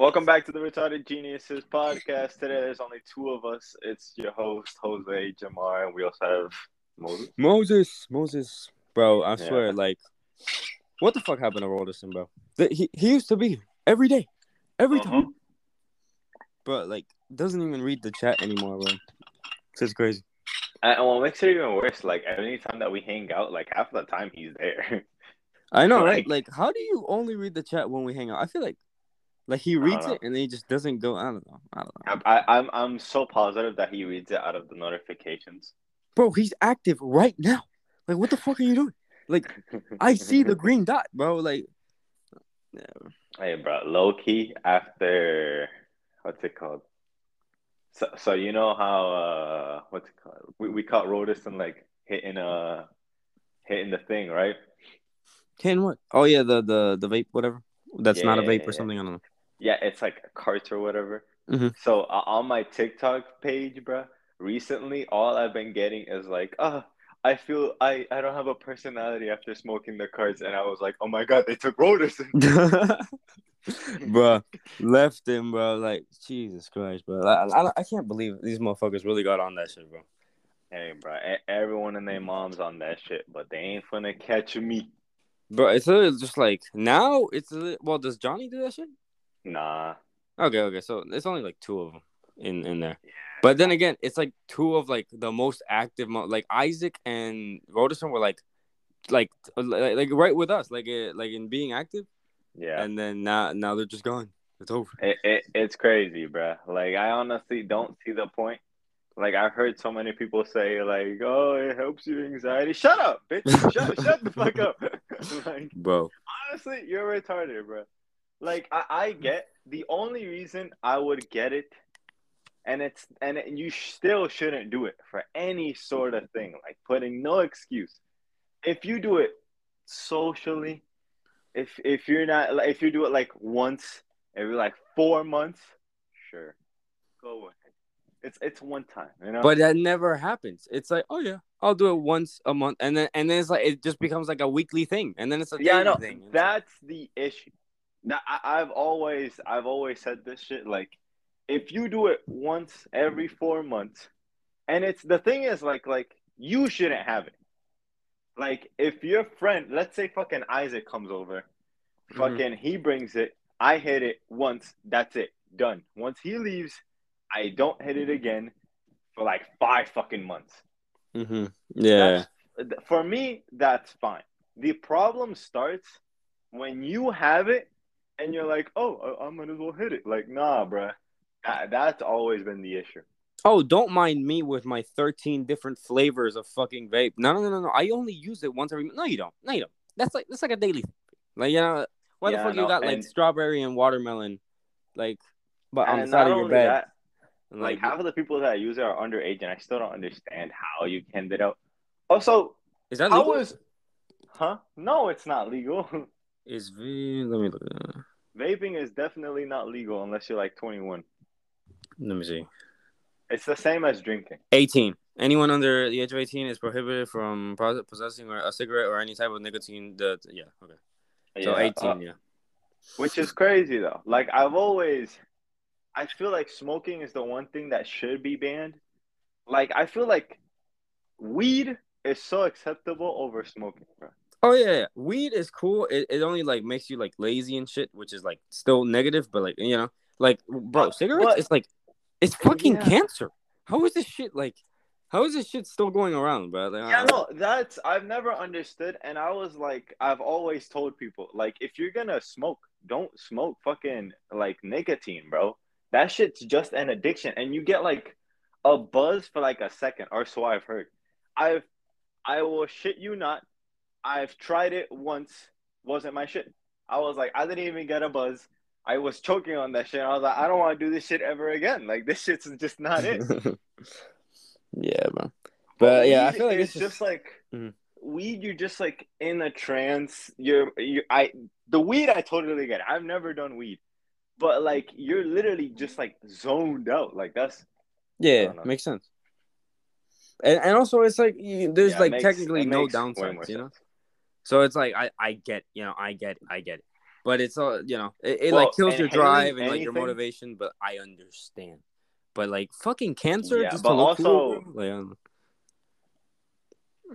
Welcome back to the Retarded Geniuses podcast. Today, there's only two of us. It's your host, Jose, Jamar, and we also have Moses. Moses. Bro, I swear, like, what the fuck happened to Roderson, bro? He used to be every day. Every time. Bro, like, doesn't even read the chat anymore, bro. It's just crazy. And what makes it even worse, like, any time that we hang out, like, half the time he's there. I know, right? Like, how do you only read the chat when we hang out? I feel like he reads it and then he just doesn't go. I don't know. I'm so positive that he reads it out of the notifications. Bro, he's active right now. Like, what the fuck are you doing? Like, I see the green dot, bro. Like, yeah. Hey, bro, low key after what's it called? So you know how what's it called? We caught Roderson like hitting the thing, right? Hitting what? Oh yeah, the vape, whatever. That's not a vape or something. I don't know. Yeah, it's like carts or whatever. Mm-hmm. So on my TikTok page, bro, recently all I've been getting is like, I feel I don't have a personality after smoking the carts, and I was like, oh my god, they took Roderson, bro, left him, bro. Like Jesus Christ, bro, I can't believe these motherfuckers really got on that shit, bro. Hey, bro, everyone and their mom's on that shit, but they ain't finna catch me. Bro, it's literally just like now. Does Johnny do that shit? Nah. Okay. So it's only like two of them in there. Yeah. But then again, it's like two of like the most active, like Isaac and Roderson were like right with us, like in being active. Yeah. And then now they're just gone. It's over. It's crazy, bro. Like I honestly don't see the point. Like, I've heard so many people say, like, oh, it helps your anxiety. Shut up, bitch. Shut the fuck up. Like, bro. Honestly, you're retarded, bro. Like, I get the only reason I would get it, and you still shouldn't do it for any sort of thing. Like, putting no excuse. If you do it socially, if you do it, like, once every, like, 4 months, sure. Go away. It's one time, you know. But that never happens. It's like, oh yeah, I'll do it once a month, and then it's like it just becomes like a weekly thing, and then it's a daily thing. That's the issue. Now I've always said this shit. Like, if you do it once every 4 months, and it's the thing is like you shouldn't have it. Like if your friend, let's say fucking Isaac comes over, fucking he brings it, I hit it once, that's it, done. Once he leaves, I don't hit it again for like 5 fucking months. Mm-hmm. Yeah. For me, that's fine. The problem starts when you have it and you're like, oh, I might as well hit it. Like, nah, bruh. That's always been the issue. Oh, don't mind me with my 13 different flavors of fucking vape. No. I only use it once every month. No, you don't. That's like a daily thing. Like, you know, why the fuck you got like strawberry and watermelon like but on the side of your bed? Like, half of the people that I use it are underage, and I still don't understand how you can get out. Also, is that legal? No, it's not legal. Let me look. Vaping is definitely not legal unless you're like 21. Let me see. It's the same as drinking. 18. Anyone under the age of 18 is prohibited from possessing a cigarette or any type of nicotine. So 18. Which is crazy though. Like I feel like smoking is the one thing that should be banned. Like, I feel like weed is so acceptable over smoking, bro. Oh, yeah. Weed is cool. It only, like, makes you, like, lazy and shit, which is, like, still negative. But, like, you know, like, bro, cigarettes, it's, like, it's fucking cancer. How is this shit still going around, bro? Like, I've never understood. And I was, like, I've always told people, like, if you're gonna smoke, don't smoke fucking, like, nicotine, bro. That shit's just an addiction, and you get like a buzz for like a second, or so I've heard. I will shit you not. I've tried it once, wasn't my shit. I was like, I didn't even get a buzz. I was choking on that shit. I was like, I don't want to do this shit ever again. Like this shit's just not it. Yeah, man. But weed, I feel like it's just like weed. You're just like in a trance. The weed I totally get. I've never done weed. But, like, you're literally just, like, zoned out. Like, that's... Yeah, makes sense. And also, it's, like, there's, like, technically no downsides, you know? So, it's, like, I get it. But it's all, you know, it like kills your drive and like your motivation. But I understand. But like fucking cancer, yeah, just but to look also, cool, like,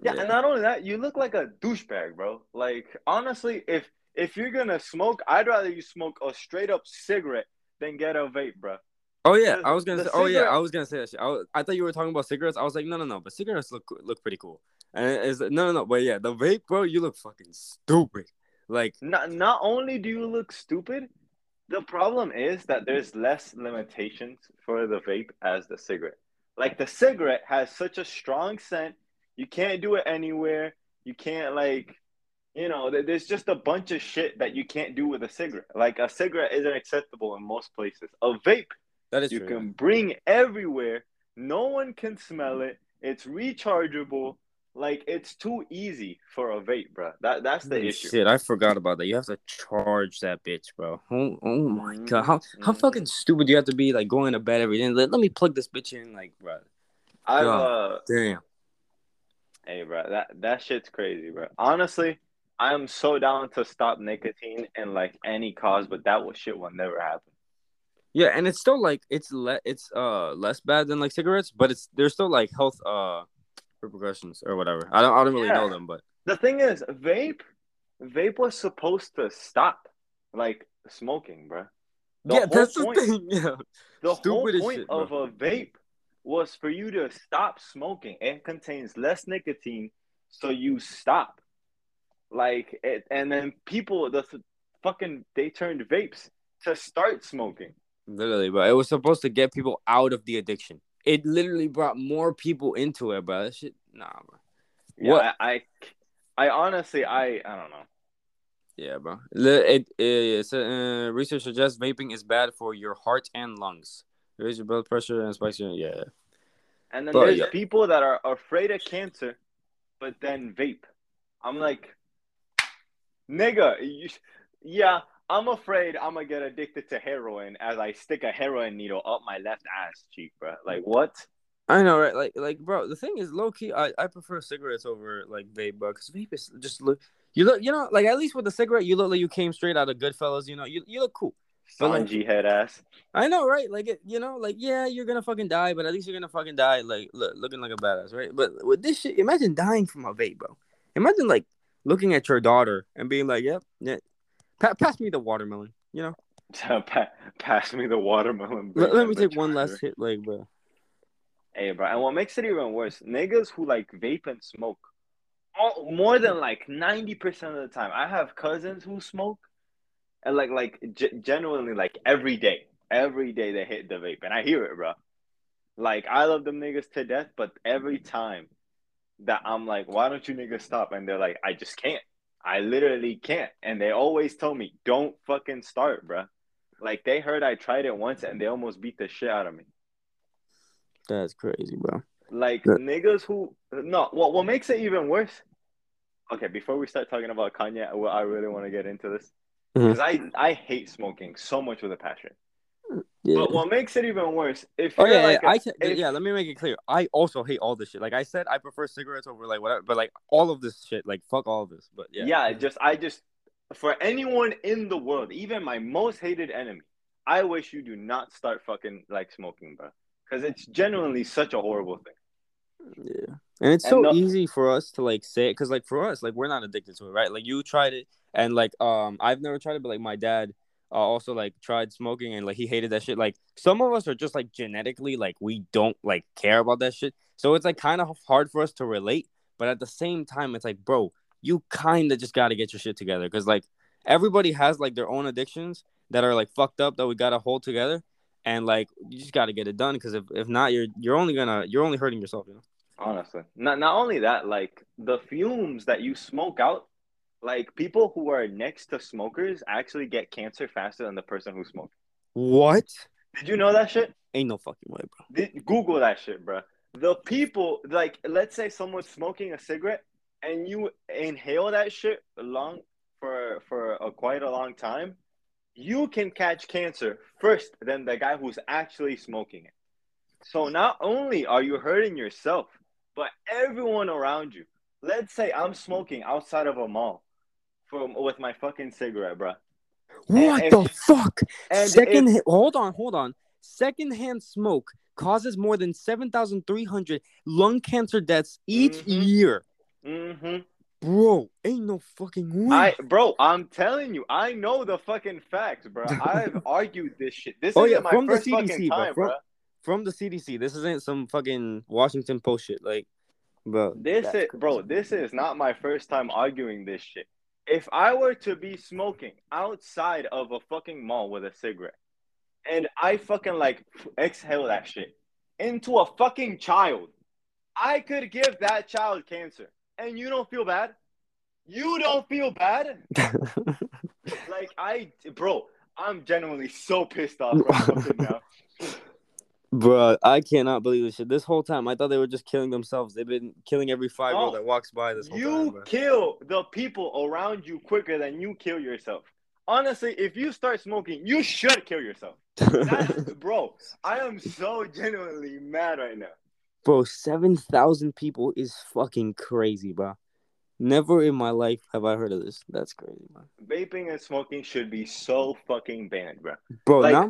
yeah, and not only that, you look like a douchebag, bro. Like honestly, if you're gonna smoke, I'd rather you smoke a straight up cigarette than get a vape, bro. Oh yeah, I was gonna say. Oh yeah, I was gonna say that shit. I thought you were talking about cigarettes. I was like, no, but cigarettes look pretty cool. And it's no, but yeah, the vape, bro, you look fucking stupid. Like, not only do you look stupid, the problem is that there's less limitations for the vape as the cigarette. Like the cigarette has such a strong scent, you can't do it anywhere. You can't like, you know, there's just a bunch of shit that you can't do with a cigarette. Like a cigarette isn't acceptable in most places. A vape. That is true. You can bring everywhere. No one can smell it. It's rechargeable. Like, it's too easy for a vape, bro. That's the issue. Shit, I forgot about that. You have to charge that bitch, bro. Oh my God. How fucking stupid do you have to be, like, going to bed every day? Let me plug this bitch in, like, bro. Damn. Hey, bro, that shit's crazy, bro. Honestly, I am so down to stop nicotine and, like, any cause, but that shit will never happen. Yeah, and it's still like it's less bad than like cigarettes, but there's still like health repercussions or whatever. I don't really know them, but the thing is, vape was supposed to stop like smoking, bro. That's the thing. Yeah, the stupidest whole point shit, of a vape was for you to stop smoking. It contains less nicotine, so you stop. Like it, and then people they turned vapes to start smoking. Literally, bro. It was supposed to get people out of the addiction. It literally brought more people into it, bro. That shit, nah, bro. Yeah, what? I honestly, I don't know. Yeah, bro. Research suggests vaping is bad for your heart and lungs. Raise your blood pressure and spikes your... Yeah. And then there's people that are afraid of cancer, but then vape. I'm like, nigga, yeah... I'm afraid I'm going to get addicted to heroin as I stick a heroin needle up my left ass cheek, bro. Like, what? I know, right? Like, bro, the thing is, low-key, I prefer cigarettes over, like, vape, bro. Because vape is just look, you know, like, at least with a cigarette, you look like you came straight out of Goodfellas, you know. You look cool. Sanji like, head ass. I know, right? Like, it, you know, like, yeah, you're going to fucking die, but at least you're going to fucking die, like, looking like a badass, right? But with this shit, imagine dying from a vape, bro. Imagine, like, looking at your daughter and being like, yeah. Pass me the watermelon, you know? Pass me the watermelon. Bro. Let me take one last hit, like, bro. Hey, bro. And what makes it even worse, niggas who, like, vape and smoke, more than, like, 90% of the time. I have cousins who smoke, and, genuinely, like, every day. Every day they hit the vape, and I hear it, bro. Like, I love them niggas to death, but every time that I'm like, why don't you niggas stop? And they're like, I just can't. I literally can't. And they always told me, don't fucking start, bro. Like, they heard I tried it once, and they almost beat the shit out of me. That's crazy, bro. Like, niggas who... No, what makes it even worse... Okay, before we start talking about Kanye, I really want to get into this. Because I hate smoking so much with a passion. Yeah. But what makes it even worse... let me make it clear. I also hate all this shit. Like I said, I prefer cigarettes over, like, whatever. But, like, all of this shit. Like, fuck all of this. But, yeah. Yeah, I just... For anyone in the world, even my most hated enemy, I wish you do not start fucking, like, smoking, bro. Because it's genuinely such a horrible thing. Yeah. And it's so easy for us to, like, say it. Because, like, for us, like, we're not addicted to it, right? Like, you tried it. And, like, I've never tried it. But, like, my dad... also, like, tried smoking and, like, he hated that shit. Like, some of us are just, like, genetically, like, we don't, like, care about that shit. So it's, like, kind of hard for us to relate. But at the same time, it's like, bro, you kind of just got to get your shit together. Because, like, everybody has, like, their own addictions that are, like, fucked up that we got to hold together. And, like, you just got to get it done. Because if not, you're only hurting yourself, you know? Honestly. Not only that, like, the fumes that you smoke out. Like, people who are next to smokers actually get cancer faster than the person who smoked. What? Did you know that shit? Ain't no fucking way, bro. Google that shit, bro. The people, like, let's say someone's smoking a cigarette and you inhale that shit for quite a long time, you can catch cancer first than the guy who's actually smoking it. So not only are you hurting yourself, but everyone around you. Let's say I'm smoking outside of a mall. With my fucking cigarette, bro. What the fuck? Hold on. Secondhand smoke causes more than 7,300 lung cancer deaths each year. Mm-hmm. Bro, ain't no fucking way. I'm telling you, I know the fucking facts, bro. I've argued this shit. This isn't my first fucking time, bro. From the CDC. This isn't some fucking Washington Post shit. Like, bro. This is not my first time arguing this shit. If I were to be smoking outside of a fucking mall with a cigarette, and I fucking, exhale that shit into a fucking child, I could give that child cancer. And you don't feel bad? You don't feel bad? I'm genuinely so pissed off right now. Bro, I cannot believe this shit. This whole time, I thought they were just killing themselves. They've been killing every 5-year-old that walks by this whole time. You kill the people around you quicker than you kill yourself. Honestly, if you start smoking, you should kill yourself. Bro, I am so genuinely mad right now. Bro, 7,000 people is fucking crazy, bro. Never in my life have I heard of this. That's crazy, bro. Vaping and smoking should be so fucking banned, bro. Bro,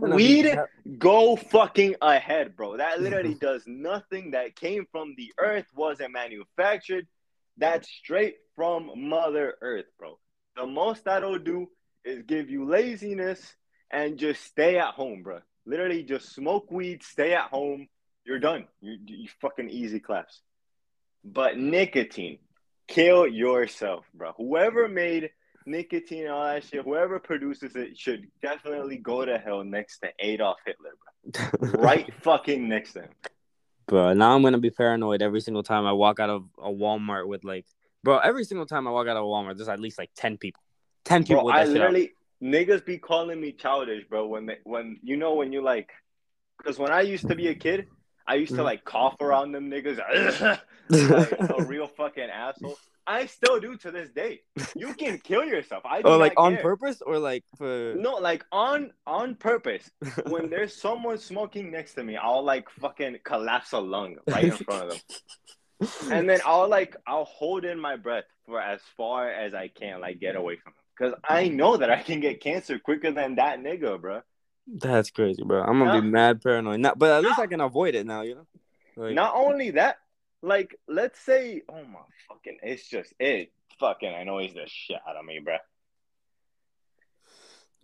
go fucking ahead, bro. That literally does nothing. That came from the earth, wasn't manufactured. That's straight from Mother Earth, bro. The most that'll do is give you laziness and just stay at home, bro. Literally, just smoke weed, stay at home. You're done. You fucking easy claps. But nicotine, kill yourself, bro. Whoever made nicotine and all that shit, whoever produces it should definitely go to hell next to Adolf Hitler, bro. Right fucking next to him. Bro, now I'm going to be paranoid every single time I walk out of a Walmart with there's at least 10 people. 10 people. Bro, niggas be calling me childish, bro. Because when I used to be a kid, I used to cough around them niggas, a real fucking asshole. I still do to this day. You can kill yourself. On purpose or no, on purpose. When there's someone smoking next to me, I'll fucking collapse a lung right in front of them, and then I'll hold in my breath for as far as I can, get away from them, because I know that I can get cancer quicker than that nigga, bro. That's crazy, bro. I'm going to be mad paranoid. But at least I can avoid it now, you know? Not only that, let's say... Oh, my fucking... It fucking annoys the shit out of me, bro.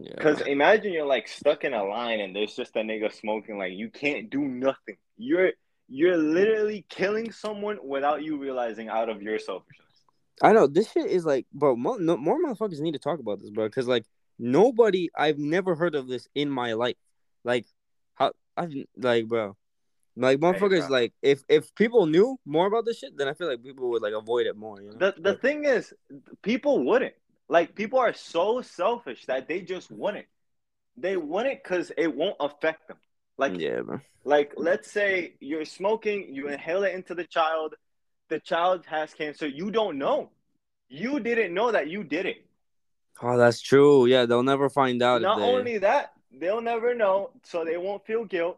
Because imagine you're, stuck in a line and there's just a nigga smoking. You can't do nothing. You're literally killing someone without you realizing out of your selfishness. I know. This shit is, bro, more motherfuckers need to talk about this, bro. Because, nobody, I've never heard of this in my life. Motherfuckers, if people knew more about this shit, then I feel people would avoid it more. You know? The thing is, people wouldn't. People are so selfish that they just wouldn't. They wouldn't because it won't affect them. Let's say you're smoking, you inhale it into the child has cancer. You don't know. You didn't know that you did it. Oh, that's true. Yeah, they'll never find out. Not only that, they'll never know, so they won't feel guilt.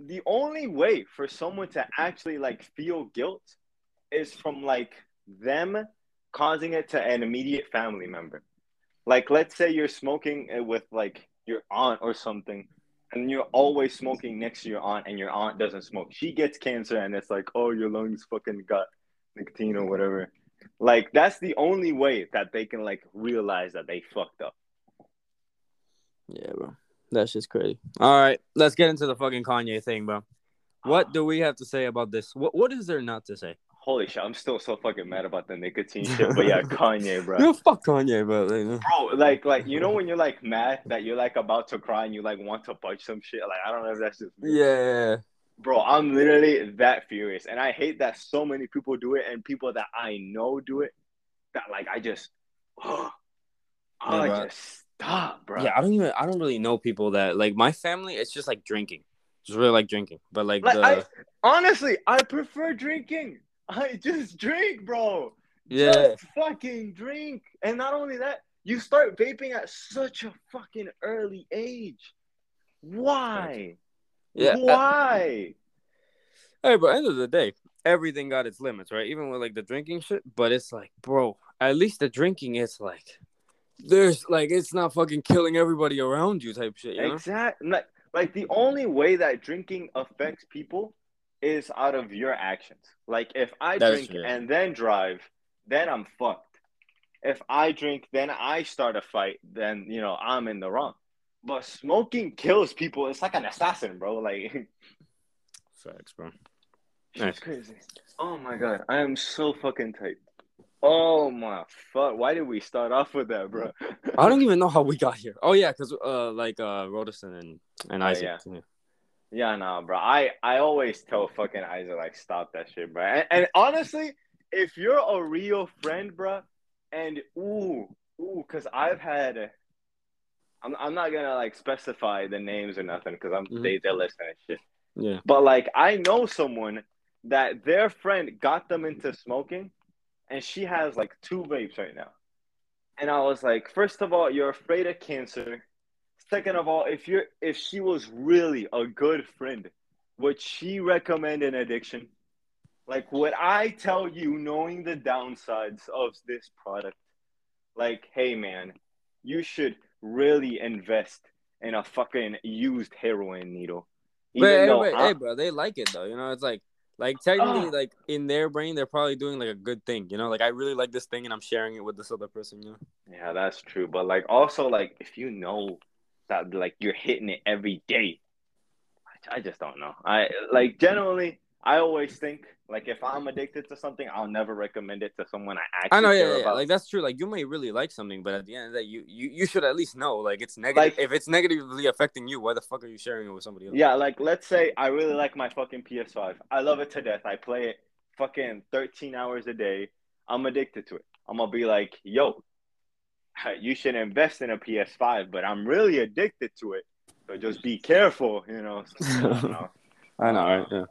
The only way for someone to actually, feel guilt is from, them causing it to an immediate family member. Let's say you're smoking with, your aunt or something, and you're always smoking next to your aunt, and your aunt doesn't smoke. She gets cancer, and it's your lungs fucking got nicotine or whatever. That's the only way that they can, realize that they fucked up. Yeah, bro. That's just crazy. All right. Let's get into the fucking Kanye thing, bro. What do we have to say about this? What is there not to say? Holy shit. I'm still so fucking mad about the nicotine shit. But yeah, Kanye, bro. You fuck Kanye, bro. Bro, you know when you're, mad that you're, about to cry and you, want to punch some shit? I don't know if that's just... Yeah. Bro, I'm literally that furious, and I hate that so many people do it, and people that I know do it. That I just stop, bro. Yeah, I don't really know people that my family. It's just drinking, just really drinking. But honestly, I prefer drinking. I just drink, bro. Yeah, just fucking drink. And not only that, you start vaping at such a fucking early age. Why? Yeah. Why? Hey, bro, end of the day, everything got its limits, right? Even with the drinking shit, but it's bro, at least the drinking is there's like it's not fucking killing everybody around you type shit. You know? Exactly. Like the only way that drinking affects people is out of your actions. Like if I drink and then drive, then I'm fucked. If I drink, then I start a fight, then you know I'm in the wrong. But smoking kills people. It's like an assassin, bro. Like facts, bro. That's crazy. Oh my god, I am so fucking tight. Oh my fuck! Why did we start off with that, bro? I don't even know how we got here. Oh yeah, because Roderson and Isaac. Nah, bro. I always tell fucking Isaac like stop that shit, bro. And honestly, if you're a real friend, bro, and cause I've had, I'm not gonna like specify the names or nothing, cause I'm they're listening and shit. Yeah. But like I know someone that their friend got them into smoking. And she has, like, 2 vapes right now. And I was like, first of all, you're afraid of cancer. Second of all, if she was really a good friend, would she recommend an addiction? Like, would I tell you, knowing the downsides of this product, like, hey, man, you should really invest in a fucking used heroin needle. Hey, bro, they like it, though. You know, it's like. Like, technically, like, in their brain, they're probably doing, like, a good thing, you know? Like, I really like this thing, and I'm sharing it with this other person, you know? Yeah, that's true. But, like, also, like, if you know that, like, you're hitting it every day, I just don't know. Generally, I always think, like, if I'm addicted to something, I'll never recommend it to someone I actually care about. Like, that's true. Like, you may really like something, but at the end of the day, you should at least know, like, it's negative. Like, if it's negatively affecting you, why the fuck are you sharing it with somebody else? Yeah, like, let's say I really like my fucking PS5. I love it to death. I play it fucking 13 hours a day. I'm addicted to it. I'm going to be like, yo, you should invest in a PS5, but I'm really addicted to it. So just be careful, you know. I know, right? Yeah.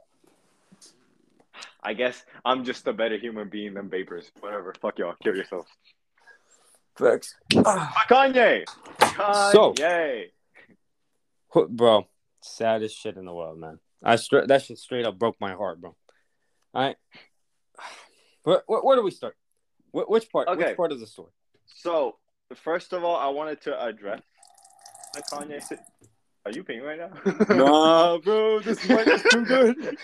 I guess I'm just a better human being than vapors. Whatever. Fuck y'all. Kill yourselves. Facts. Kanye! Kanye! So, bro, saddest shit in the world, man. That shit straight up broke my heart, bro. All right. Where do we start? Which part? Okay. Which part of the story? So, first of all, I wanted to address the Kanye situation. Are you peeing right now? Nah, bro. This mic is too good.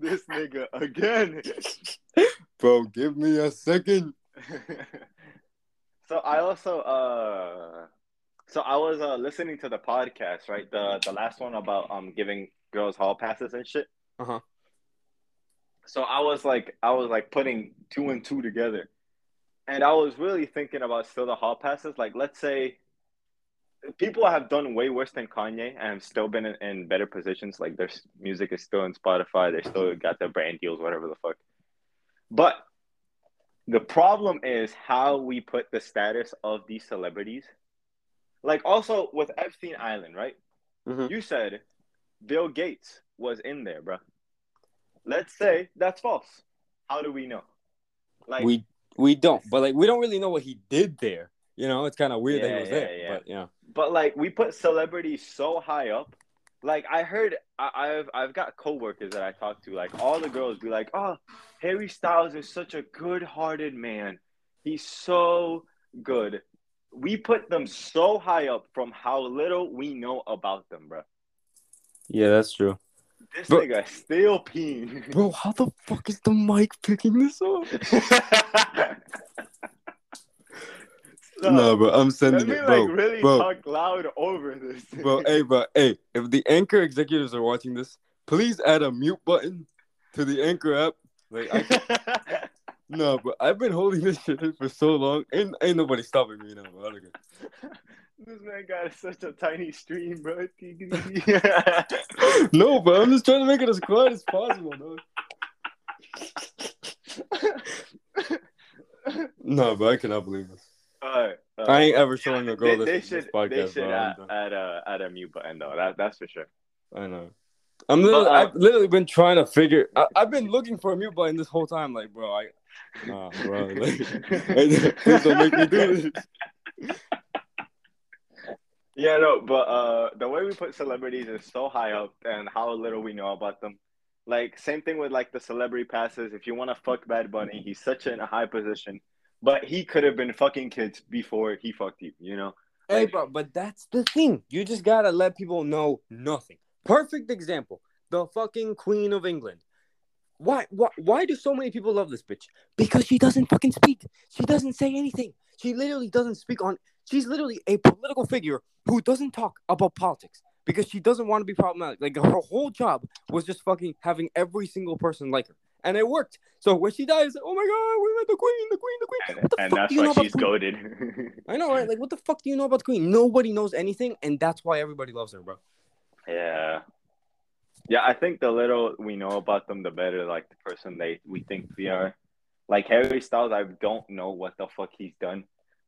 This nigga again. Bro, give me a second. So I also I was listening to the podcast, right? The last one about giving girls hall passes and shit. Uh-huh. So I was like putting 2 and 2 together. And I was really thinking about still the hall passes. Like, let's say people have done way worse than Kanye and have still been in better positions. Like, their music is still in Spotify. They still got their brand deals, whatever the fuck. But the problem is how we put the status of these celebrities. Like, also with Epstein Island, right? Mm-hmm. You said Bill Gates was in there, bro. Let's say that's false. How do we know? Like, we don't, but like we don't really know what he did there. You know, it's kind of weird that he was there. Yeah. But yeah, but like we put celebrities so high up. Like I heard, I've got coworkers that I talk to. Like all the girls be like, "Oh, Harry Styles is such a good-hearted man. He's so good." We put them so high up from how little we know about them, bro. Yeah, that's true. This nigga still peeing. Bro, how the fuck is the mic picking this up? No, bro, I'm sending it, bro. Let me, like, really talk loud over this. Bro, hey, if the Anchor executives are watching this, please add a mute button to the Anchor app. Like, no, bro, I've been holding this shit in for so long. Ain't nobody stopping me now, bro. This man got such a tiny stream, bro. No, bro. I'm just trying to make it as quiet as possible, dog. No, bro. I cannot believe this. I ain't ever showing a girl this podcast. They should add a mute button, though. That's for sure. I know. I've literally been trying to figure. I've been looking for a mute button this whole time. Like, bro, nah, bro. Like, please don't make me do this. Yeah, no, but the way we put celebrities is so high up and how little we know about them. Like, same thing with, like, the celebrity passes. If you want to fuck Bad Bunny, he's such in a high position. But he could have been fucking kids before he fucked you, you know? Hey, bro, but that's the thing. You just got to let people know nothing. Perfect example. The fucking Queen of England. Why do so many people love this bitch? Because she doesn't fucking speak. She doesn't say anything. She literally doesn't speak on... She's literally a political figure who doesn't talk about politics because she doesn't want to be problematic. Like, her whole job was just fucking having every single person like her. And it worked. So when she dies, oh my God, we met the queen. And that's why she's goated. I know, right? Like, what the fuck do you know about the queen? Nobody knows anything, and that's why everybody loves her, bro. Yeah. Yeah, I think the little we know about them, the better, like, the person we think we are. Like, Harry Styles, I don't know what the fuck he's done.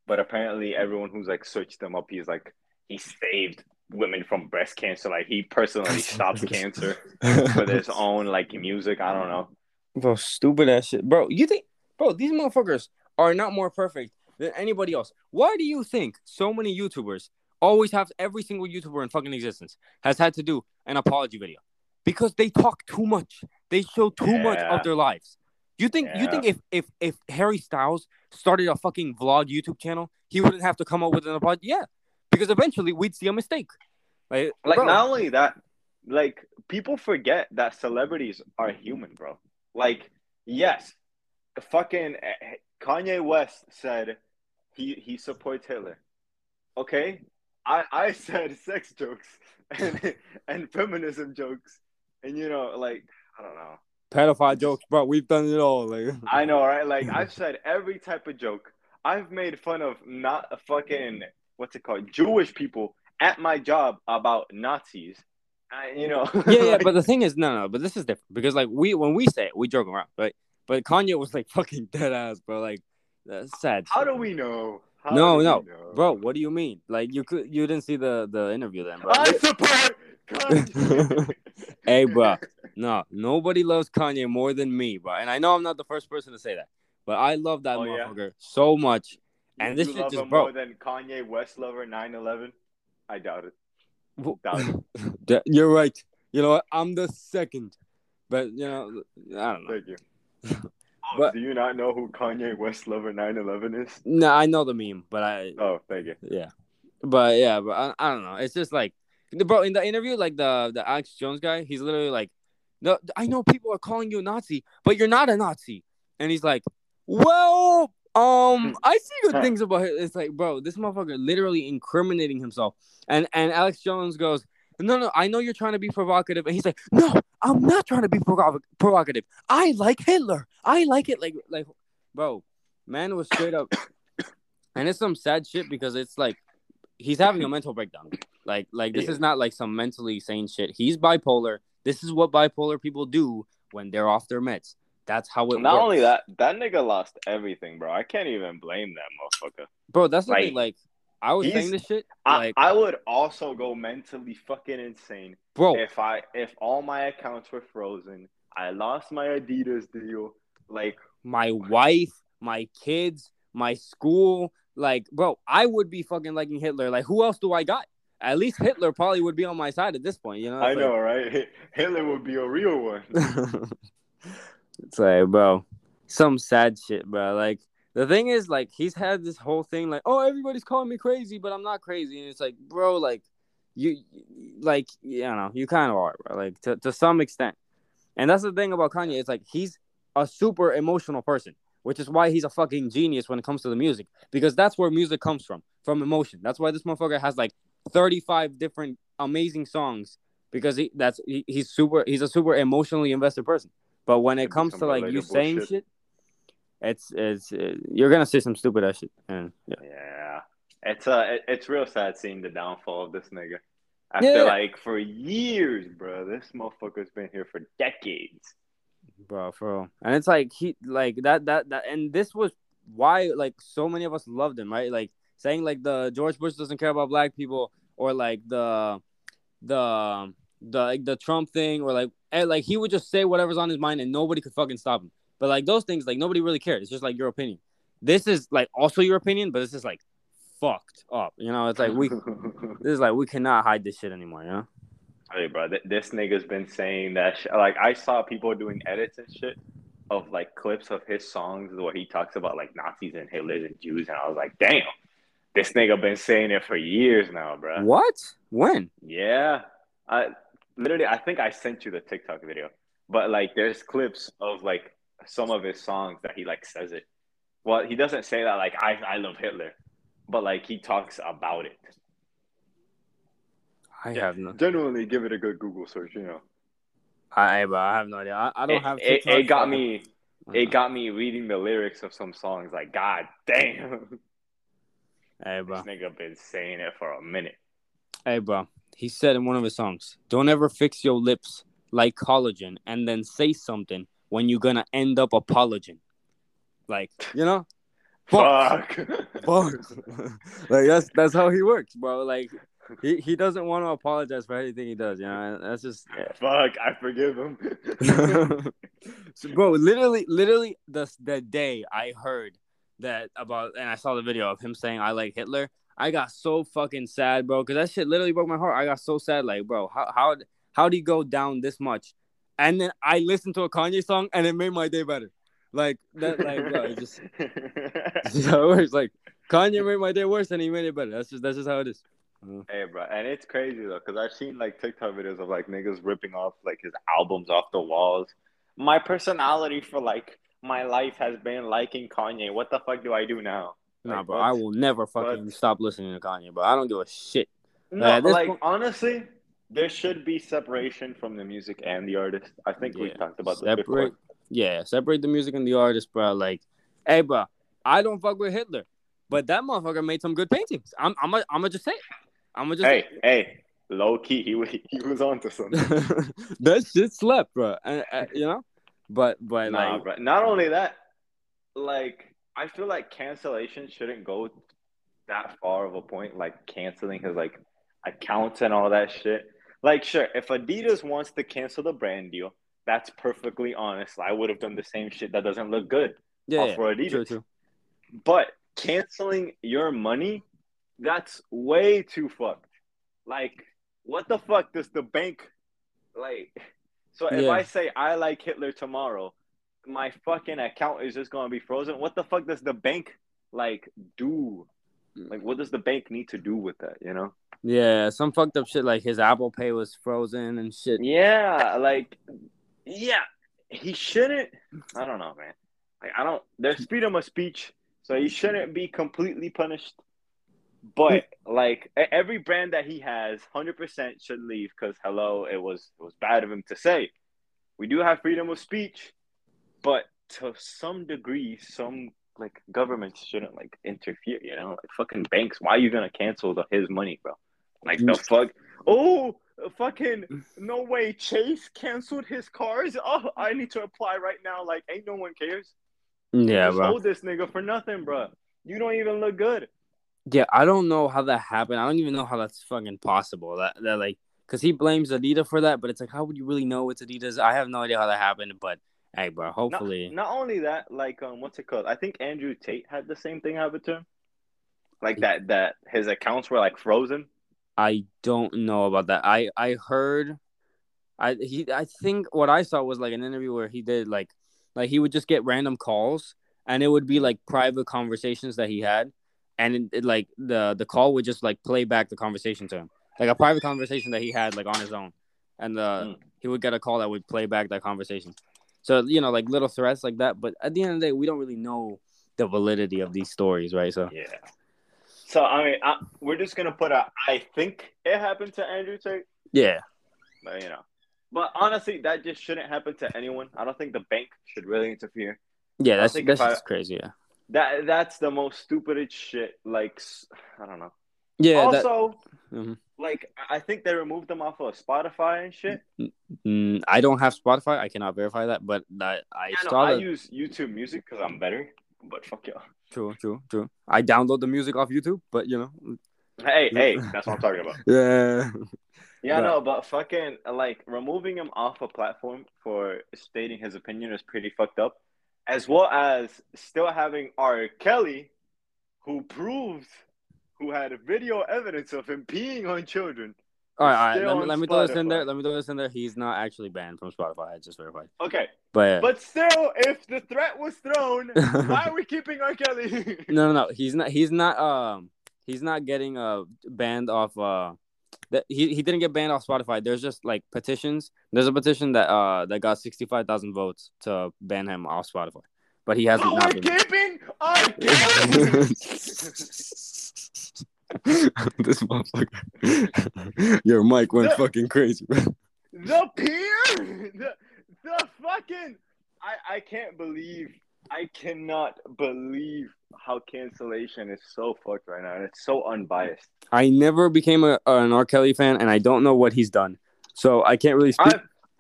But apparently everyone who's, like, searched him up, he's, like, he saved women from breast cancer. Like, he personally stopped cancer with his own, like, music. I don't know. Bro, stupid ass shit. Bro, you think... Bro, these motherfuckers are not more perfect than anybody else. Why do you think so many YouTubers always have... Every single YouTuber in fucking existence has had to do an apology video? Because they talk too much. They show too much of their lives. You think if Harry Styles started a fucking vlog YouTube channel, he wouldn't have to come up with an apology? Yeah, because eventually we'd see a mistake. Like not only that, like, people forget that celebrities are human, bro. Like, yes, the fucking Kanye West said he supports Hitler. Okay, I said sex jokes and feminism jokes, and, you know, like, I don't know. Pedophile jokes, bro. We've done it all. Like, I know, right? Like, I've said every type of joke. I've made fun of not a fucking, what's it called, Jewish people at my job about Nazis. You know. Yeah. But the thing is, no. But this is different because, like, when we say it, we joke around, right? But Kanye was, like, fucking dead ass, bro. Like, that's sad. How do we know? No, bro. What do you mean? Like, you didn't see the interview then, bro. I support Kanye. Hey, bro. No, nobody loves Kanye more than me, bro. And I know I'm not the first person to say that, but I love that motherfucker so much. And you this shit just broke. More than Kanye West lover 9/11? I doubt it. You're right. You know what? I'm the second, but, you know, I don't know. Thank you. But, do you not know who Kanye West lover 9/11 is? No, I know the meme, but I. Oh, thank you. Yeah, but I don't know. It's just like, bro, in the interview, like the Alex Jones guy, he's literally like, "No, I know people are calling you a Nazi, but you're not a Nazi." And he's like, "Well, I see good things about it." It's like, bro, this motherfucker literally incriminating himself. And Alex Jones goes, "No, I know you're trying to be provocative." And he's like, "No, I'm not trying to be provocative. I like Hitler. I like it." Like, bro, man was straight up. And it's some sad shit because it's like he's having a mental breakdown. Like this is not like some mentally sane shit. He's bipolar. This is what bipolar people do when they're off their meds. That's how it works. Not only that, that nigga lost everything, bro. I can't even blame that motherfucker. Bro, that's the thing. Like, I was saying this shit. I would also go mentally fucking insane, bro. If all my accounts were frozen, I lost my Adidas deal, like my wife, my kids, my school. Like, bro, I would be fucking liking Hitler. Like, who else do I got? At least Hitler probably would be on my side at this point, you know? It's know, right? Hitler would be a real one. It's like, bro, some sad shit, bro. Like, the thing is, like, he's had this whole thing, like, oh, everybody's calling me crazy, but I'm not crazy. And it's like, bro, like, you know, you kind of are, bro, like, to some extent. And that's the thing about Kanye. It's like, he's a super emotional person, which is why he's a fucking genius when it comes to the music, because that's where music comes from emotion. That's why this motherfucker has, like, 35 different amazing songs because he's a super emotionally invested person. But when it comes to, like, you saying bullshit, it's you're gonna say some stupid ass shit. And, yeah, it's real sad seeing the downfall of this nigga. I feel like for years, bro, this motherfucker's been here for decades, bro. For real. And it's like he like that and this was why, like, so many of us loved him, right? Like, saying, like, the George Bush doesn't care about black people, or, like, the Trump thing, or, like he would just say whatever's on his mind and nobody could fucking stop him. But, like, those things, like, nobody really cared. It's just, like, your opinion. This is, like, also your opinion, but this is, like, fucked up. You know, it's like we cannot hide this shit anymore, you know? Hey, bro, this nigga's been saying that shit. Like, I saw people doing edits and shit of, like, clips of his songs where he talks about, like, Nazis and Hitlers and Jews, and I was like, damn, this nigga been saying it for years now, bro. What? When? Yeah. I think I sent you the TikTok video. But, like, there's clips of, like, some of his songs that he, like, says it. Well, he doesn't say that, like, I love Hitler. But, like, he talks about it. I have no. Genuinely, give it a good Google search, you know. I have no idea. I don't have. It got me. It got me reading the lyrics of some songs. Like, God damn. Hey, bro. This nigga been saying it for a minute. Hey, bro. He said in one of his songs, "Don't ever fix your lips like collagen, and then say something when you're gonna end up apologizing." Like, you know. Fuck. Like that's how he works, bro. Like. He doesn't want to apologize for anything he does, you know. That's just fuck. I forgive him, so, bro. Literally, the day I heard that about, and I saw the video of him saying I like Hitler, I got so fucking sad, bro, because that shit literally broke my heart. I got so sad, like, bro, how do you go down this much? And then I listened to a Kanye song, and it made my day better. Like that, like, bro, it just that's how it works. Like Kanye made my day worse, and he made it better. That's just how it is. Hey, bro, and it's crazy though, because I've seen like TikTok videos of like niggas ripping off like his albums off the walls. My personality for like my life has been liking Kanye. What the fuck do I do now? Nah, like, bro, I will never fucking stop listening to Kanye, bro. I don't give a shit. No, honestly, there should be separation from the music and the artist. I think we talked about this before. Yeah, separate the music and the artist, bro. Like, hey, bro, I don't fuck with Hitler, but that motherfucker made some good paintings. I'm gonna just say it. Low key, he was onto something. That shit slept, bro. And you know, but nah, like, bro. Not only that, like I feel like cancellation shouldn't go that far of a point, like canceling his like accounts and all that shit. Like, sure, if Adidas wants to cancel the brand deal, that's perfectly honest. I would have done the same shit. That doesn't look good. Yeah, for Adidas. True. But canceling your money. That's way too fucked. Like, what the fuck does the bank, like... So if I say I like Hitler tomorrow, my fucking account is just going to be frozen. What the fuck does the bank, like, do? Like, what does the bank need to do with that, you know? Yeah, some fucked up shit, like his Apple Pay was frozen and shit. Yeah, like... Yeah, he shouldn't... I don't know, man. Like, I don't... There's freedom of speech, so he shouldn't be completely punished. But, like, every brand that he has, 100% should leave because, hello, it was bad of him to say. We do have freedom of speech, but to some degree, some, like, governments shouldn't, like, interfere, you know? Like, fucking banks, why are you going to cancel his money, bro? Like, the fuck? Oh, fucking, no way, Chase canceled his cars? Oh, I need to apply right now. Like, ain't no one cares. Yeah, bro. Sold this nigga for nothing, bro. You don't even look good. Yeah, I don't know how that happened. I don't even know how that's fucking possible. That like, cause he blames Adidas for that, but it's like, how would you really know it's Adidas? I have no idea how that happened. But hey, bro, hopefully. Not only that, like, what's it called? I think Andrew Tate had the same thing happen to him. Like that his accounts were like frozen. I don't know about that. I think what I saw was like an interview where he did like he would just get random calls and it would be like private conversations that he had. And it, like the call would just like play back the conversation to him, like a private conversation that he had like on his own, and he would get a call that would play back that conversation. So you know, like little threats like that. But at the end of the day, we don't really know the validity of these stories, right? So yeah. So I mean, we're just gonna put a I think it happened to Andrew Tate. Yeah. But you know, but honestly, that just shouldn't happen to anyone. I don't think the bank should really interfere. Yeah, that's crazy. Yeah. That's the most stupidest shit. Like, I don't know. Yeah. Also, like, I think they removed them off of Spotify and shit. I don't have Spotify. I cannot verify that. But I use YouTube Music because I'm better. But fuck y'all. True. I download the music off YouTube, but you know. Hey, that's what I'm talking about. Yeah. Yeah, no, but fucking like removing him off a platform for stating his opinion is pretty fucked up. As well as still having R. Kelly, who had video evidence of him peeing on children, All right. Let me throw this in there. He's not actually banned from Spotify. I just verified. Okay. But yeah. But still, if the threat was thrown, why are we keeping R. Kelly? No. He's not getting banned off. He didn't get banned off Spotify. There's just like petitions. There's a petition that got 65,000 votes to ban him off Spotify. But he hasn't. But we're keeping R. Kelly. This motherfucker. Your mic went fucking crazy, bro. The peer? The fucking... I can't believe... I cannot believe how cancellation is so fucked right now. And it's so unbiased. I never became an R. Kelly fan, and I don't know what he's done. So I can't really speak...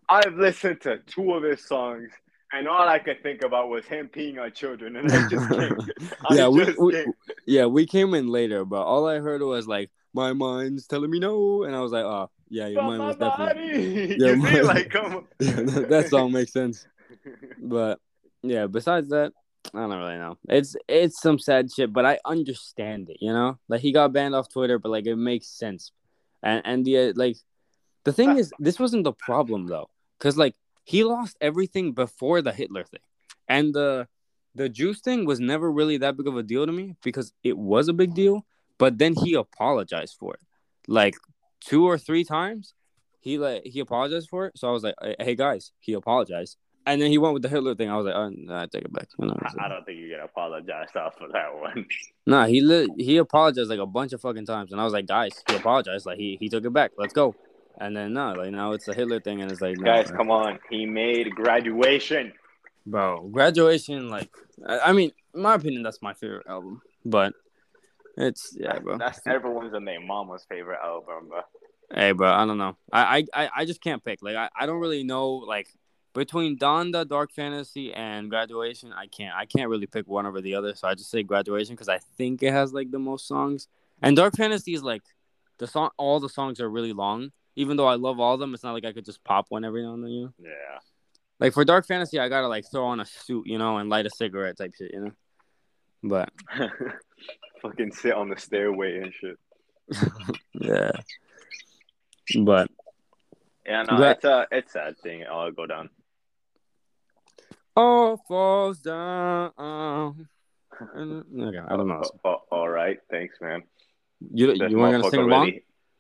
I've listened to two of his songs, and all I could think about was him peeing on children, and I just can't. We came in later, but all I heard was like, my mind's telling me no, and I was like, oh, yeah, your mind was definitely... Yeah, that song makes sense. But, yeah, besides that, I don't really know. It's some sad shit, but I understand it, you know? Like, he got banned off Twitter, but, like, it makes sense. And the, like, the thing is, this wasn't the problem, though, because, like, he lost everything before the Hitler thing. And the Jews thing was never really that big of a deal to me because it was a big deal. But then he apologized for it. Like 2 or 3 times, he apologized for it. So I was like, hey, guys, he apologized. And then he went with the Hitler thing. I was like, oh, no, I take it back. You know, I don't think you're going to apologize off for that one. No, he apologized like a bunch of fucking times. And I was like, guys, he apologized. Like he took it back. Let's go. And then now it's the Hitler thing, and it's like, no, guys, come on, he made Graduation, bro. Graduation, like, I mean, in my opinion, that's my favorite album, but it's bro. That's everyone's and their mama's favorite album, bro. Hey, bro, I don't know. I just can't pick. Like, I don't really know. Like, between Donda, Dark Fantasy, and Graduation, I can't really pick one over the other. So I just say Graduation because I think it has like the most songs, and Dark Fantasy is like the song. All the songs are really long. Even though I love all of them, it's not like I could just pop one every now and then, you know? Yeah. Like, for Dark Fantasy, I gotta, like, throw on a suit, you know, and light a cigarette type shit, you know? But. Fucking sit on the stairway and shit. Yeah. But. Yeah, no, it's sad thing. I'll go down. All falls down. Okay, I don't know. All right. Thanks, man. You weren't gonna sing along?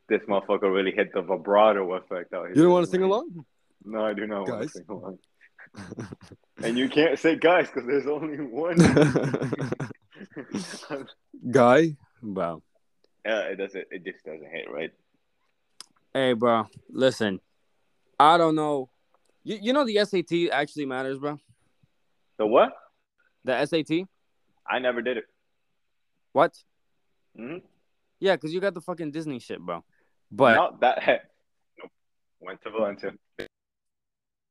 This motherfucker really hit the vibrato effect out here. You don't want to sing along? No, I do not want to sing along. And you can't say guys because there's only one. Guy? Wow. It just doesn't hit right. Hey, bro. Listen. I don't know. You know the SAT actually matters, bro? The what? The SAT? I never did it. What? Mm-hmm. Yeah, because you got the fucking Disney shit, bro. But no, nope. Went to Valencia.